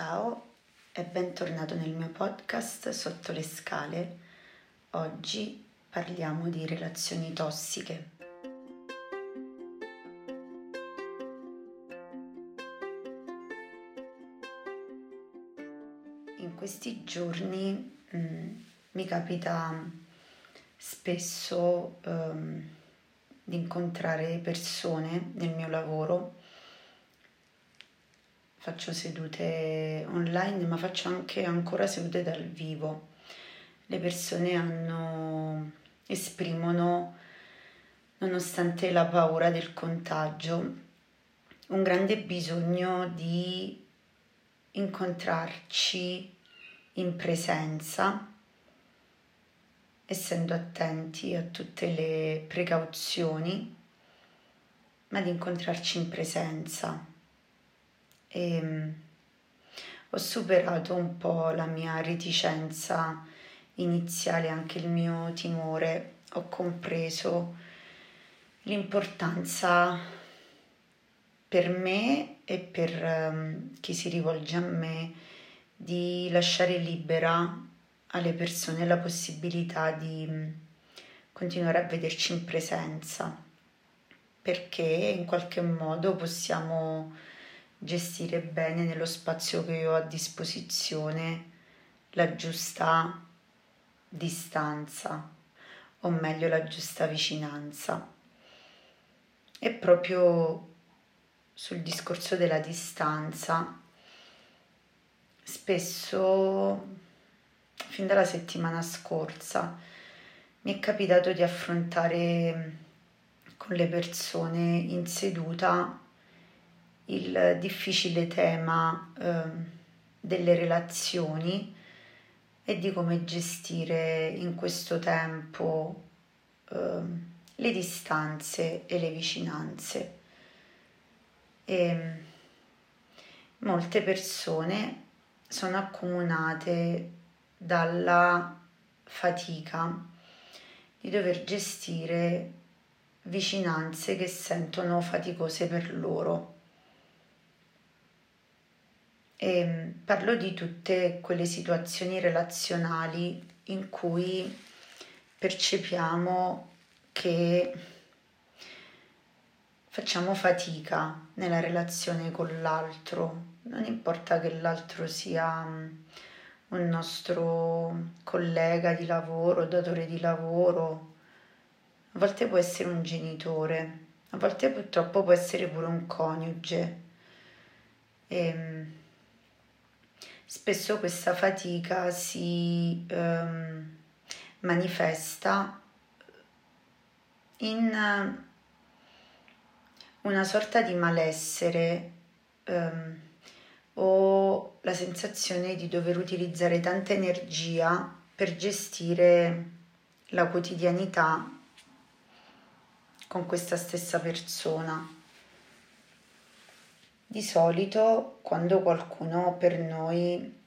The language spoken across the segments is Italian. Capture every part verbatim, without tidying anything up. Ciao e bentornato nel mio podcast Sotto le Scale. Oggi parliamo di relazioni tossiche. In questi giorni mh, mi capita spesso ehm, di incontrare persone nel mio lavoro. Faccio sedute online, ma faccio anche ancora sedute dal vivo. Le persone hanno, esprimono, nonostante la paura del contagio, un grande bisogno di incontrarci in presenza, essendo attenti a tutte le precauzioni, ma di incontrarci in presenza. E ho superato un po' la mia reticenza iniziale, anche il mio timore. Ho compreso l'importanza per me e per um, chi si rivolge a me di lasciare libera alle persone la possibilità di um, continuare a vederci in presenza, perché in qualche modo possiamo gestire bene nello spazio che ho a disposizione la giusta distanza, o meglio la giusta vicinanza. E proprio sul discorso della distanza, spesso fin dalla settimana scorsa mi è capitato di affrontare con le persone in seduta il difficile tema eh, delle relazioni e di come gestire in questo tempo eh, le distanze e le vicinanze. E molte persone sono accomunate dalla fatica di dover gestire vicinanze che sentono faticose per loro. E parlo di tutte quelle situazioni relazionali in cui percepiamo che facciamo fatica nella relazione con l'altro, non importa che l'altro sia un nostro collega di lavoro, datore di lavoro, a volte può essere un genitore, a volte purtroppo può essere pure un coniuge. E spesso questa fatica si ehm, manifesta in una sorta di malessere ehm, o la sensazione di dover utilizzare tanta energia per gestire la quotidianità con questa stessa persona. Di solito, quando qualcuno per noi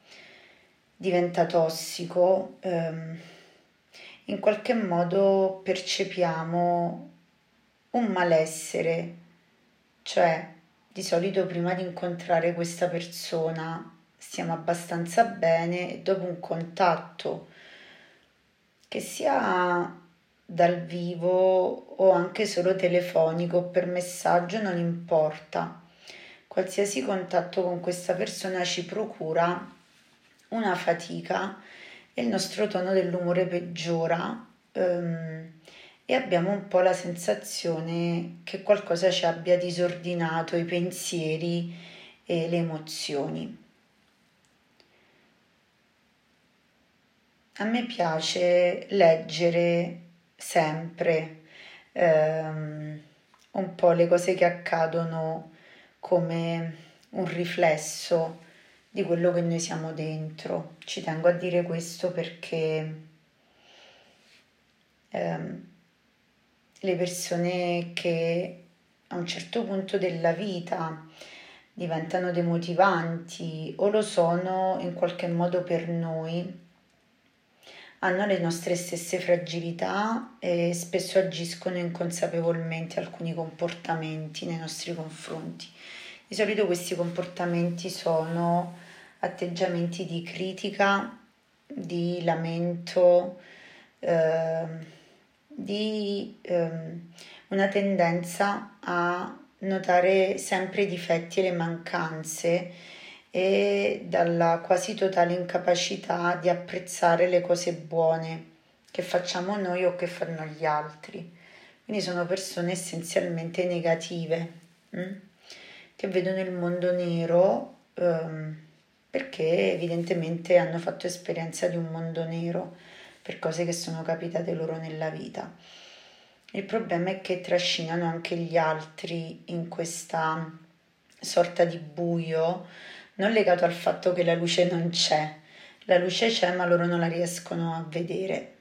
diventa tossico, ehm, in qualche modo percepiamo un malessere, cioè di solito prima di incontrare questa persona stiamo abbastanza bene e dopo un contatto, che sia dal vivo o anche solo telefonico, per messaggio, non importa. Qualsiasi contatto con questa persona ci procura una fatica e il nostro tono dell'umore peggiora ehm, e abbiamo un po' la sensazione che qualcosa ci abbia disordinato i pensieri e le emozioni. A me piace leggere sempre ehm, un po' le cose che accadono come un riflesso di quello che noi siamo dentro. Ci tengo a dire questo perché ehm, le persone che a un certo punto della vita diventano demotivanti o lo sono in qualche modo per noi, hanno le nostre stesse fragilità e spesso agiscono inconsapevolmente alcuni comportamenti nei nostri confronti. Di solito questi comportamenti sono atteggiamenti di critica, di lamento, eh, di eh, una tendenza a notare sempre i difetti e le mancanze e dalla quasi totale incapacità di apprezzare le cose buone che facciamo noi o che fanno gli altri. Quindi sono persone essenzialmente negative, hm? che vedono il mondo nero ehm, perché evidentemente hanno fatto esperienza di un mondo nero per cose che sono capitate loro nella vita. Il problema è che trascinano anche gli altri in questa sorta di buio, non legato al fatto che la luce non c'è. La luce c'è, ma loro non la riescono a vedere.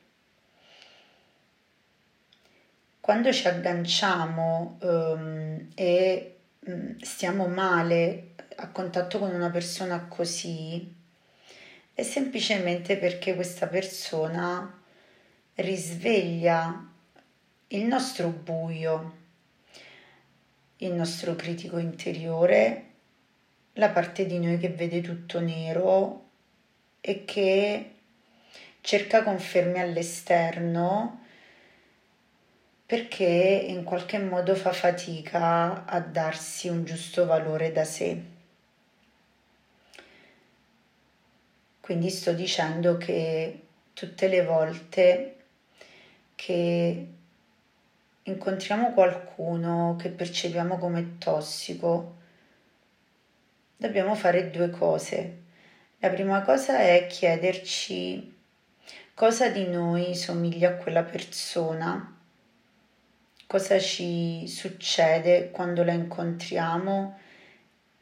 Quando ci agganciamo um, e um, stiamo male a contatto con una persona così, è semplicemente perché questa persona risveglia il nostro buio, il nostro critico interiore, la parte di noi che vede tutto nero e che cerca conferme all'esterno perché in qualche modo fa fatica a darsi un giusto valore da sé. Quindi sto dicendo che tutte le volte che incontriamo qualcuno che percepiamo come tossico, dobbiamo fare due cose. La prima cosa è chiederci cosa di noi somiglia a quella persona, cosa ci succede quando la incontriamo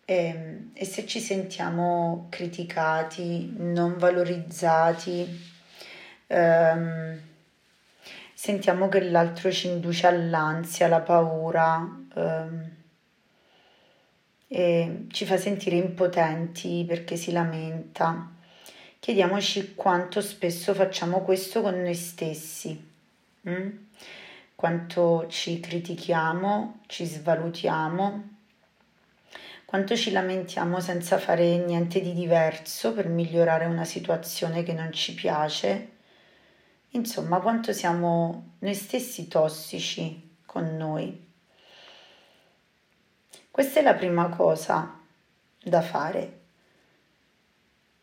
e, e se ci sentiamo criticati, non valorizzati, ehm, sentiamo che l'altro ci induce all'ansia, alla paura, ehm, e ci fa sentire impotenti perché si lamenta. Chiediamoci quanto spesso facciamo questo con noi stessi, mm? quanto ci critichiamo, ci svalutiamo, quanto ci lamentiamo senza fare niente di diverso per migliorare una situazione che non ci piace. Insomma, quanto siamo noi stessi tossici con noi. Questa è la prima cosa da fare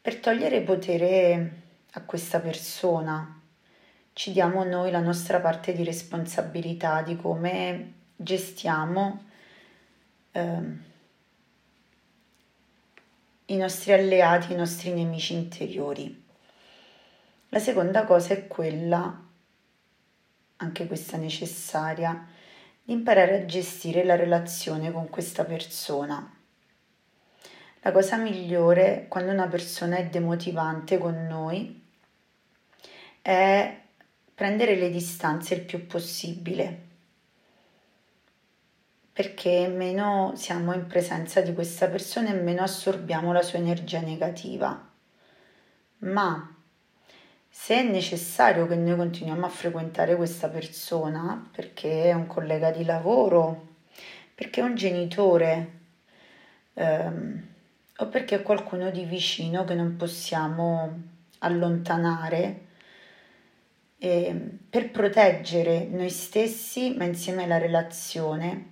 per togliere potere a questa persona. Ci diamo noi la nostra parte di responsabilità di come gestiamo eh, i nostri alleati, i nostri nemici interiori. La seconda cosa è quella, anche questa necessaria, di imparare a gestire la relazione con questa persona. La cosa migliore quando una persona è demotivante con noi è prendere le distanze il più possibile, perché meno siamo in presenza di questa persona e meno assorbiamo la sua energia negativa. Ma se è necessario che noi continuiamo a frequentare questa persona perché è un collega di lavoro, perché è un genitore ehm, o perché è qualcuno di vicino che non possiamo allontanare, eh, per proteggere noi stessi ma insieme alla relazione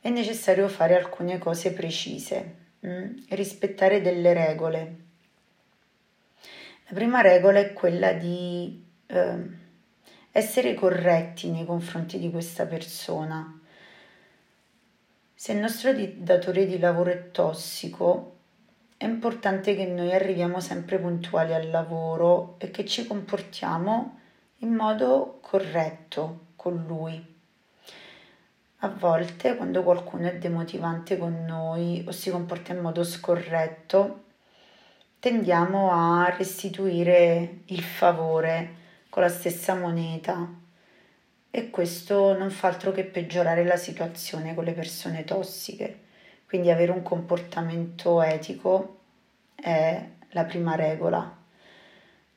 è necessario fare alcune cose precise, mh? rispettare delle regole. La prima regola è quella di eh, essere corretti nei confronti di questa persona. Se il nostro datore di lavoro è tossico, è importante che noi arriviamo sempre puntuali al lavoro e che ci comportiamo in modo corretto con lui. A volte, quando qualcuno è demotivante con noi o si comporta in modo scorretto, tendiamo a restituire il favore con la stessa moneta e questo non fa altro che peggiorare la situazione con le persone tossiche. Quindi avere un comportamento etico è la prima regola,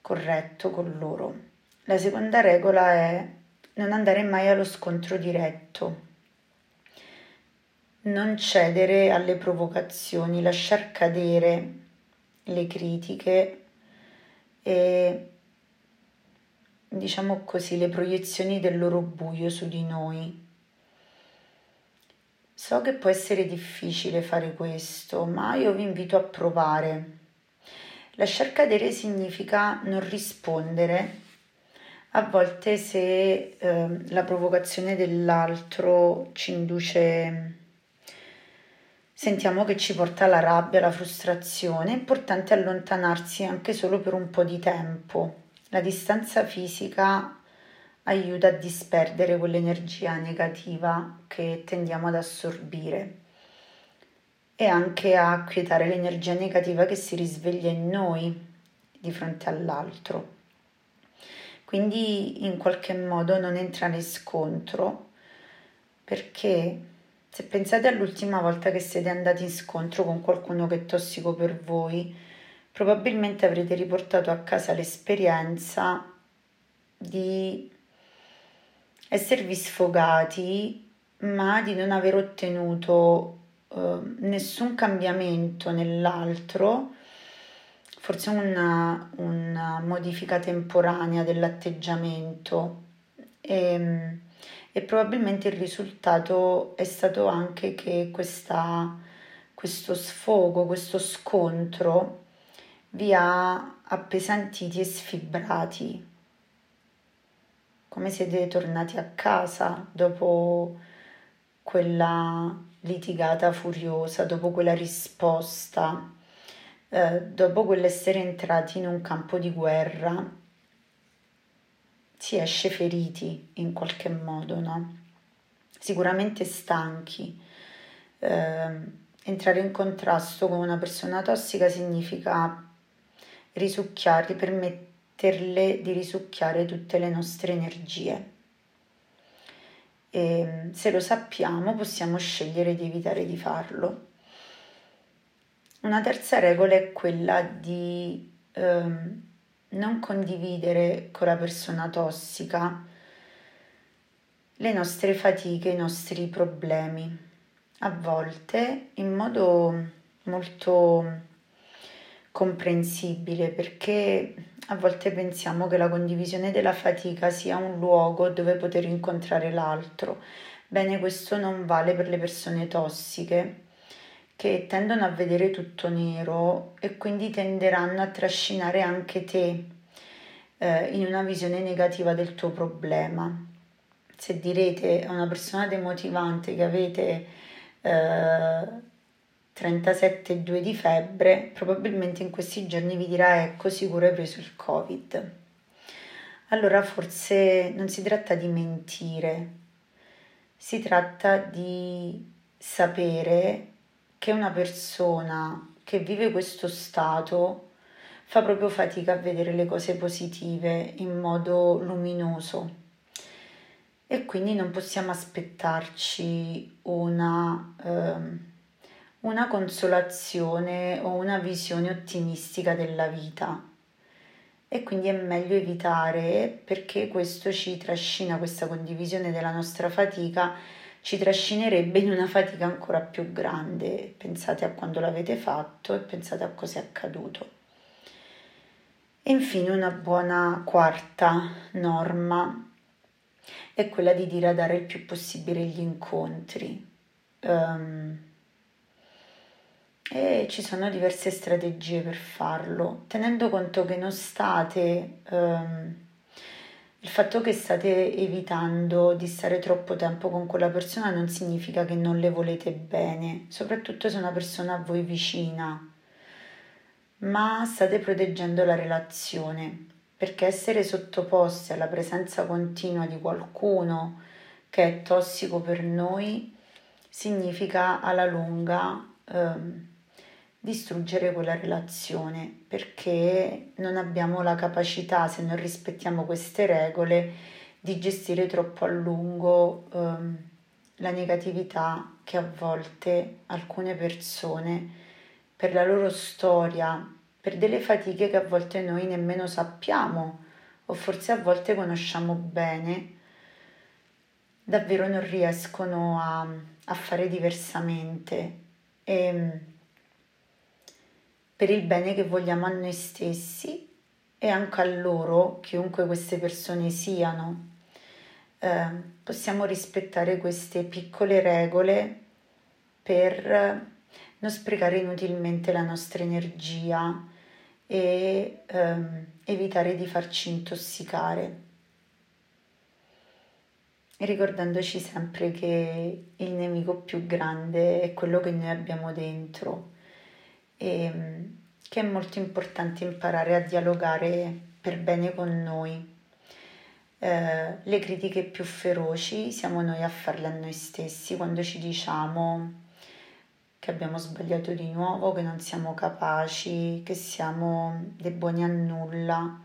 corretto con loro. La seconda regola è non andare mai allo scontro diretto, non cedere alle provocazioni, lasciar cadere le critiche e, diciamo così, le proiezioni del loro buio su di noi. So che può essere difficile fare questo, ma io vi invito a provare. Lasciar cadere significa non rispondere a volte se eh, la provocazione dell'altro ci induce, sentiamo che ci porta alla rabbia, alla frustrazione. È importante allontanarsi anche solo per un po' di tempo. La distanza fisica aiuta a disperdere quell'energia negativa che tendiamo ad assorbire e anche a quietare l'energia negativa che si risveglia in noi di fronte all'altro. Quindi in qualche modo non entrare in scontro, perché se pensate all'ultima volta che siete andati in scontro con qualcuno che è tossico per voi, probabilmente avrete riportato a casa l'esperienza di esservi sfogati, ma di non aver ottenuto eh, nessun cambiamento nell'altro, forse una, una modifica temporanea dell'atteggiamento, e, e probabilmente il risultato è stato anche che questa, questo sfogo, questo scontro vi ha appesantiti e sfibrati, come siete tornati a casa dopo quella litigata furiosa, dopo quella risposta, eh, dopo quell'essere entrati in un campo di guerra. Si esce feriti in qualche modo, no? Sicuramente stanchi. Eh, entrare in contrasto con una persona tossica significa risucchiarli, permettere di risucchiare tutte le nostre energie, e se lo sappiamo possiamo scegliere di evitare di farlo. Una terza regola è quella di eh, non condividere con la persona tossica le nostre fatiche, i nostri problemi. A volte in modo molto comprensibile, perché a volte pensiamo che la condivisione della fatica sia un luogo dove poter incontrare l'altro. Bene, questo non vale per le persone tossiche, che tendono a vedere tutto nero e quindi tenderanno a trascinare anche te eh, in una visione negativa del tuo problema. Se direte a una persona demotivante che avete eh, trentasette virgola due di febbre, probabilmente in questi giorni vi dirà: ecco, sicuro hai preso il Covid. Allora forse non si tratta di mentire, si tratta di sapere che una persona che vive questo stato fa proprio fatica a vedere le cose positive in modo luminoso, e quindi non possiamo aspettarci una... Ehm, una consolazione o una visione ottimistica della vita, e quindi è meglio evitare, perché questo ci trascina, questa condivisione della nostra fatica ci trascinerebbe in una fatica ancora più grande. Pensate a quando l'avete fatto e pensate a cosa è accaduto. E infine una buona quarta norma è quella di diradare il più possibile gli incontri. Um, E ci sono diverse strategie per farlo, tenendo conto che non state, ehm, il fatto che state evitando di stare troppo tempo con quella persona non significa che non le volete bene, soprattutto se è una persona a voi vicina, ma state proteggendo la relazione, perché essere sottoposti alla presenza continua di qualcuno che è tossico per noi significa alla lunga ehm, distruggere quella relazione, perché non abbiamo la capacità, se non rispettiamo queste regole, di gestire troppo a lungo ehm, la negatività che a volte alcune persone, per la loro storia, per delle fatiche che a volte noi nemmeno sappiamo o forse a volte conosciamo bene, davvero non riescono a, a fare diversamente. E per il bene che vogliamo a noi stessi e anche a loro, chiunque queste persone siano. Eh, possiamo rispettare queste piccole regole per non sprecare inutilmente la nostra energia e ehm, evitare di farci intossicare, ricordandoci sempre che il nemico più grande è quello che noi abbiamo dentro e che è molto importante imparare a dialogare per bene con noi. Eh, le critiche più feroci siamo noi a farle a noi stessi quando ci diciamo che abbiamo sbagliato di nuovo, che non siamo capaci, che siamo dei buoni a nulla,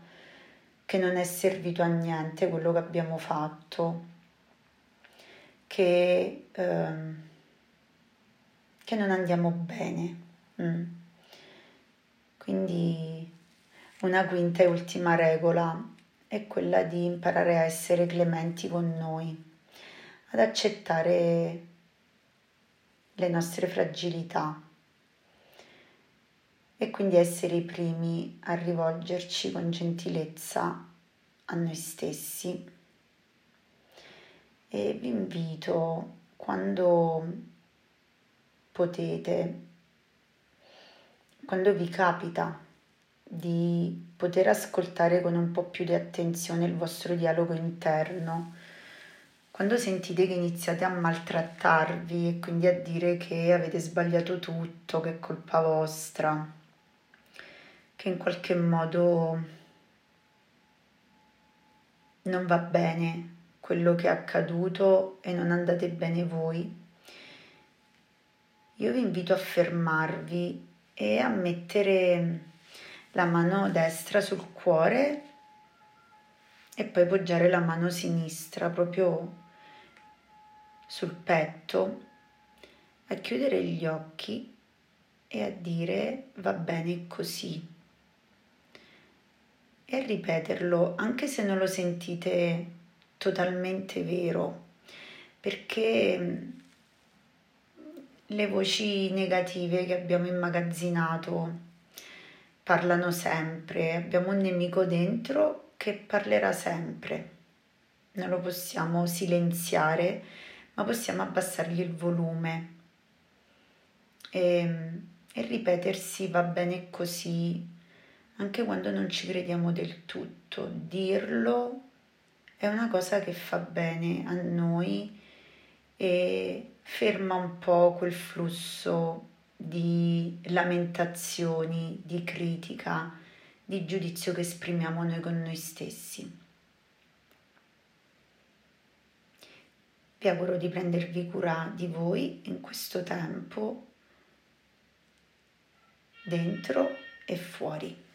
che non è servito a niente quello che abbiamo fatto, che, eh, che non andiamo bene. Mm. Quindi una quinta e ultima regola è quella di imparare a essere clementi con noi, ad accettare le nostre fragilità e quindi essere i primi a rivolgerci con gentilezza a noi stessi. E vi invito, quando potete, quando vi capita, di poter ascoltare con un po' più di attenzione il vostro dialogo interno. Quando sentite che iniziate a maltrattarvi e quindi a dire che avete sbagliato tutto, che è colpa vostra, che in qualche modo non va bene quello che è accaduto e non andate bene voi, io vi invito a fermarvi e a mettere la mano destra sul cuore e poi poggiare la mano sinistra proprio sul petto, a chiudere gli occhi e a dire va bene così, e a ripeterlo anche se non lo sentite totalmente vero, perché le voci negative che abbiamo immagazzinato parlano sempre, abbiamo un nemico dentro che parlerà sempre, non lo possiamo silenziare, ma possiamo abbassargli il volume e, e ripetersi va bene così, anche quando non ci crediamo del tutto. Dirlo è una cosa che fa bene a noi e ferma un po' quel flusso di lamentazioni, di critica, di giudizio che esprimiamo noi con noi stessi. Vi auguro di prendervi cura di voi in questo tempo, dentro e fuori.